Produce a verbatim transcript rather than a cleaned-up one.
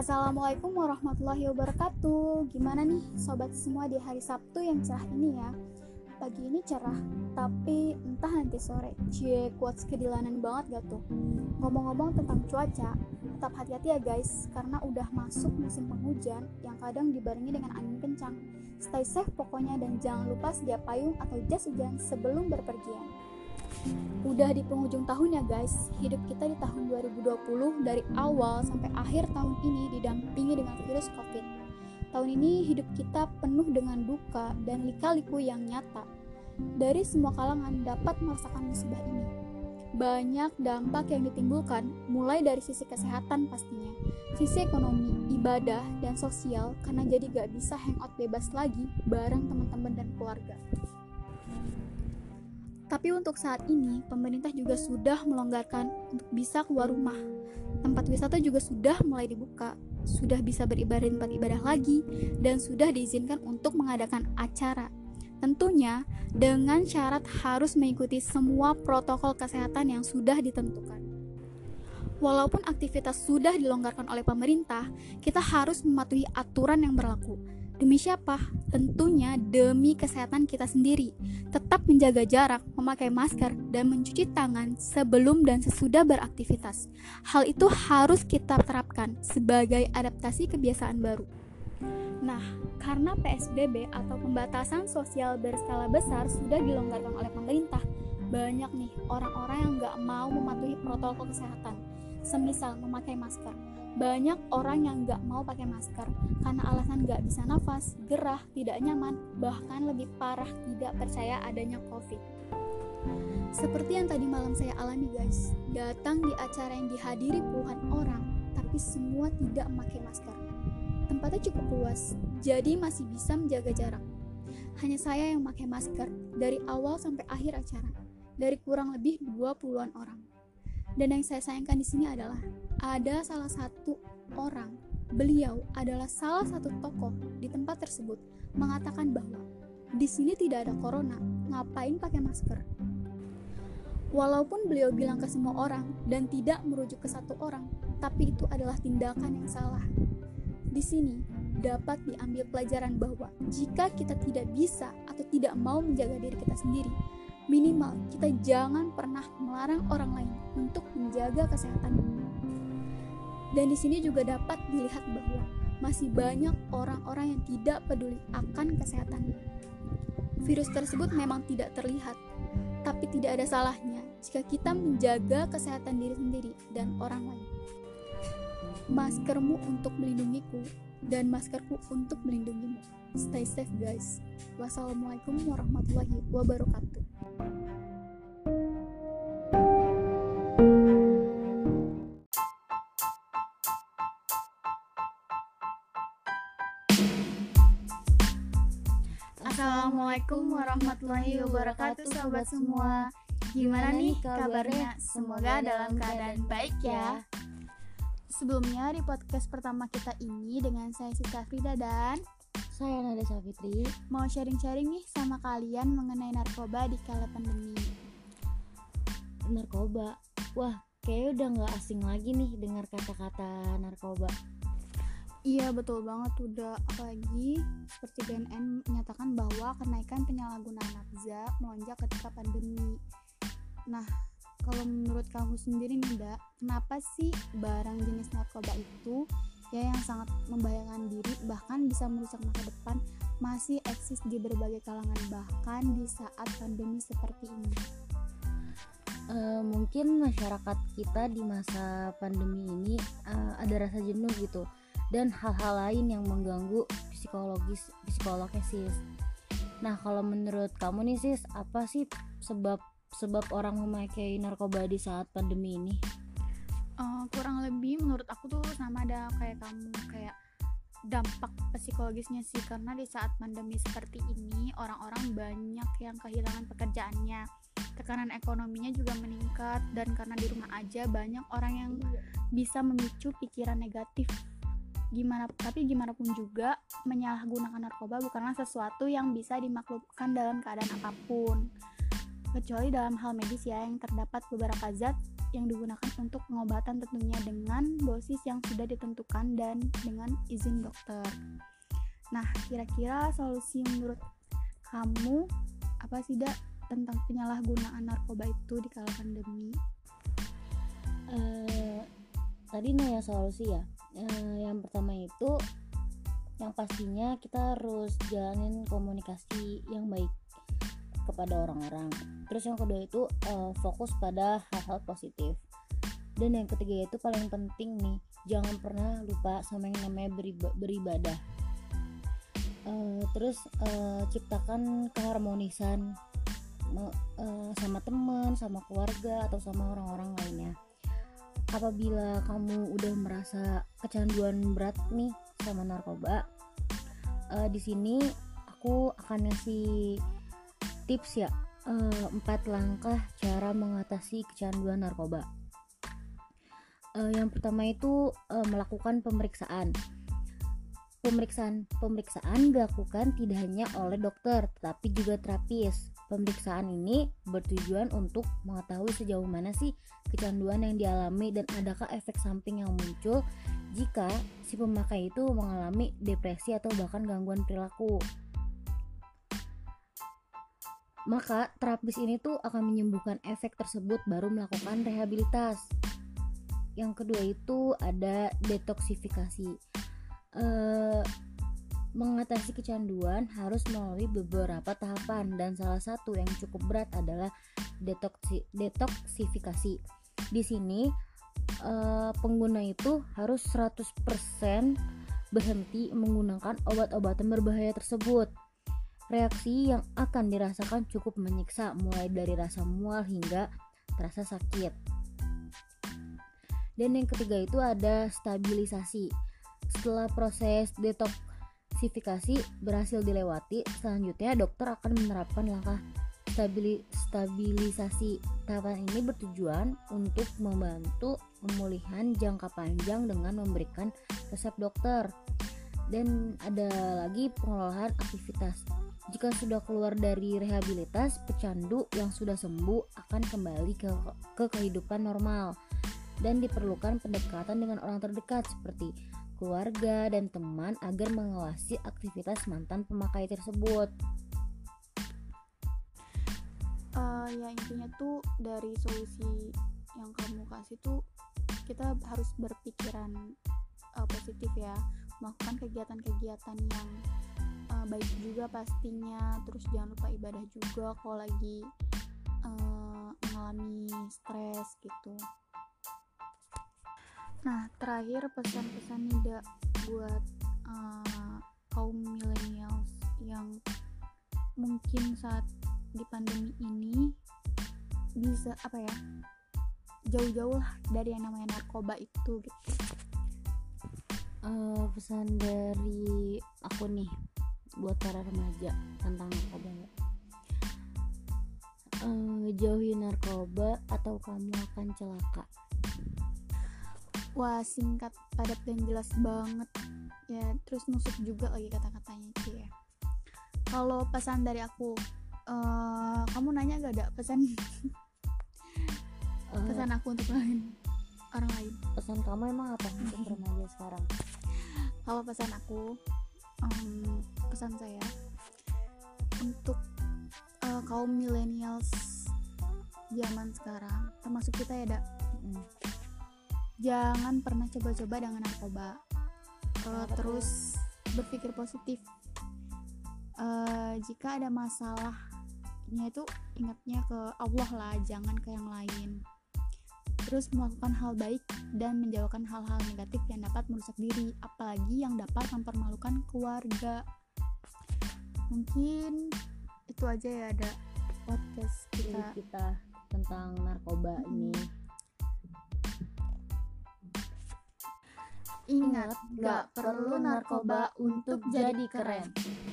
Assalamualaikum warahmatullahi wabarakatuh. Gimana nih sobat semua di hari Sabtu yang cerah ini ya? Pagi ini cerah, tapi entah nanti sore. Cie, quotes kedilanan banget gak tuh? Ngomong-ngomong tentang cuaca, tetap hati-hati ya guys, karena udah masuk musim penghujan yang kadang dibarengi dengan angin kencang. Stay safe pokoknya, dan jangan lupa sedia payung atau jas hujan sebelum berpergian. Udah di penghujung tahun ya guys. Hidup kita di tahun dua ribu dua puluh dari awal sampai akhir tahun ini didampingi dengan virus COVID. Tahun ini hidup kita penuh dengan duka dan lika-liku yang nyata. Dari semua kalangan dapat merasakan musibah ini. Banyak dampak yang ditimbulkan, mulai dari sisi kesehatan pastinya, sisi ekonomi, ibadah, dan sosial, karena jadi gak bisa hangout bebas lagi bareng teman-teman dan keluarga. Tapi untuk saat ini, pemerintah juga sudah melonggarkan untuk bisa keluar rumah. Tempat wisata juga sudah mulai dibuka, sudah bisa beribadah di tempat ibadah lagi, dan sudah diizinkan untuk mengadakan acara. Tentunya dengan syarat harus mengikuti semua protokol kesehatan yang sudah ditentukan. Walaupun aktivitas sudah dilonggarkan oleh pemerintah, kita harus mematuhi aturan yang berlaku. Demi siapa? Tentunya demi kesehatan kita sendiri. Tetap menjaga jarak, memakai masker, dan mencuci tangan sebelum dan sesudah beraktivitas. Hal itu harus kita terapkan sebagai adaptasi kebiasaan baru. Nah, karena P S B B atau pembatasan sosial berskala besar sudah dilonggarkan oleh pemerintah, banyak nih orang-orang yang nggak mau mematuhi protokol kesehatan. Semisal memakai masker, banyak orang yang gak mau pakai masker karena alasan gak bisa nafas, gerah, tidak nyaman, bahkan lebih parah tidak percaya adanya COVID. Seperti yang tadi malam saya alami guys, datang di acara yang dihadiri puluhan orang, tapi semua tidak memakai masker. Tempatnya cukup luas, jadi masih bisa menjaga jarak. Hanya saya yang memakai masker dari awal sampai akhir acara, dari kurang lebih dua puluhan orang. Dan yang saya sayangkan di sini adalah ada salah satu orang, beliau adalah salah satu tokoh di tempat tersebut, mengatakan bahwa di sini tidak ada corona, ngapain pakai masker. Walaupun beliau bilang ke semua orang dan tidak merujuk ke satu orang, tapi itu adalah tindakan yang salah. Di sini dapat diambil pelajaran bahwa jika kita tidak bisa atau tidak mau menjaga diri kita sendiri, minimal kita jangan pernah melarang orang lain untuk menjaga kesehatan. Dan di sini juga dapat dilihat bahwa masih banyak orang-orang yang tidak peduli akan kesehatan. Virus tersebut memang tidak terlihat, tapi tidak ada salahnya jika kita menjaga kesehatan diri sendiri dan orang lain. Maskermu untuk melindungiku dan maskerku untuk melindungimu. Stay safe guys. Wassalamualaikum warahmatullahi wabarakatuh. Assalamualaikum warahmatullahi wabarakatuh sobat semua. Gimana nih kabarnya? Semoga dalam keadaan baik ya. Sebelumnya di podcast pertama kita ini dengan saya Sinta Frida dan saya Nada Safitri mau sharing-sharing nih sama kalian mengenai narkoba di kala pandemi. Narkoba, wah kayaknya udah gak asing lagi nih dengar kata-kata narkoba. Iya betul banget, udah apalagi seperti B N N menyatakan bahwa kenaikan penyalahgunaan nafza melonjak ketika pandemi. Nah, kalau menurut kamu sendiri nih Nda, kenapa sih barang jenis narkoba itu ya yang sangat membahayakan diri bahkan bisa merusak masa depan masih eksis di berbagai kalangan bahkan di saat pandemi seperti ini? E, mungkin masyarakat kita di masa pandemi ini e, ada rasa jenuh gitu dan hal-hal lain yang mengganggu psikologis psikolognya sis. Nah kalau menurut kamu nih sis, apa sih sebab sebab orang memakai narkoba di saat pandemi ini? Uh, kurang lebih menurut aku tuh sama ada kayak kamu, kayak dampak psikologisnya sih, karena di saat pandemi seperti ini orang-orang banyak yang kehilangan pekerjaannya, tekanan ekonominya juga meningkat, dan karena di rumah aja banyak orang yang bisa memicu pikiran negatif. Gimana tapi gimana pun juga menyalahgunakan narkoba bukanlah sesuatu yang bisa dimaklumkan dalam keadaan apapun. kecuali dalam hal medis ya, yang terdapat beberapa zat yang digunakan untuk pengobatan tentunya dengan dosis yang sudah ditentukan dan dengan izin dokter. Nah, kira-kira solusi menurut kamu apa sih, Da, tentang penyalahgunaan narkoba itu di kala pandemi? Uh, tadi nanya solusi ya. Uh, yang pertama itu yang pastinya kita harus jalanin komunikasi yang baik kepada orang-orang. Terus yang kedua itu uh, fokus pada hal-hal positif. Dan yang ketiga itu paling penting nih, jangan pernah lupa sama yang namanya berib- beribadah. Uh, terus uh, ciptakan keharmonisan uh, uh, sama teman, sama keluarga, atau sama orang-orang lainnya. Apabila kamu udah merasa kecanduan berat nih sama narkoba, uh, di sini aku akan ngasih tips ya, empat langkah cara mengatasi kecanduan narkoba. Yang pertama itu melakukan pemeriksaan. Pemeriksaan pemeriksaan dilakukan tidak hanya oleh dokter, tetapi juga terapis. Pemeriksaan ini bertujuan untuk mengetahui sejauh mana sih kecanduan yang dialami dan adakah efek samping yang muncul jika si pemakai itu mengalami depresi atau bahkan gangguan perilaku. Maka terapis ini tuh akan menyembuhkan efek tersebut, baru melakukan rehabilitas. Yang kedua itu ada detoksifikasi. E, mengatasi kecanduan harus melalui beberapa tahapan, dan salah satu yang cukup berat adalah detoksi, detoksifikasi. Di sini e, pengguna itu harus seratus persen berhenti menggunakan obat-obatan berbahaya tersebut. Reaksi yang akan dirasakan cukup menyiksa, mulai dari rasa mual hingga terasa sakit. Dan yang ketiga itu ada stabilisasi. Setelah proses detoksifikasi berhasil dilewati, selanjutnya dokter akan menerapkan langkah stabili- stabilisasi. Tahapan ini bertujuan untuk membantu pemulihan jangka panjang dengan memberikan resep dokter. Dan ada lagi pengelolaan aktivitas. Jika sudah keluar dari rehabilitas, pecandu yang sudah sembuh akan kembali ke, ke kehidupan normal, dan diperlukan pendekatan dengan orang terdekat seperti keluarga dan teman agar mengawasi aktivitas mantan pemakai tersebut. Uh, ya intinya tuh dari solusi yang kamu kasih tuh kita harus berpikiran uh, positif ya, melakukan kegiatan-kegiatan yang uh, baik juga pastinya. Terus jangan lupa ibadah juga kalau lagi uh, mengalami stres gitu. Nah, terakhir pesan-pesan nih Da, buat uh, kaum millennials yang mungkin saat di pandemi ini bisa apa ya, jauh-jauh lah dari yang namanya narkoba itu gitu. Uh, pesan dari aku nih buat para remaja tentang narkoba, uh, jauhi narkoba atau kamu akan celaka. Wah, singkat, padat, dan jelas banget ya, terus nusuk juga lagi kata-katanya sih ya. Kalau pesan dari aku, uh, kamu nanya gak ada pesan uh. pesan aku untuk lain orang lain. Pesan kamu emang apa untuk remaja sekarang? Kalau pesan aku, um, pesan saya untuk uh, kaum millennials zaman sekarang, termasuk kita ya, Da. Mm. Jangan pernah coba-coba dengan narkoba. Uh, terus berpikir positif. Uh, jika ada masalahnya itu ingatnya ke Allah lah, jangan ke yang lain. Terus melakukan hal baik dan menjauhkan hal-hal negatif yang dapat merusak diri, apalagi yang dapat mempermalukan keluarga. Mungkin itu aja ya, ada podcast kita, kita tentang narkoba hmm. ini. Ingat, gak perlu narkoba untuk jadi keren.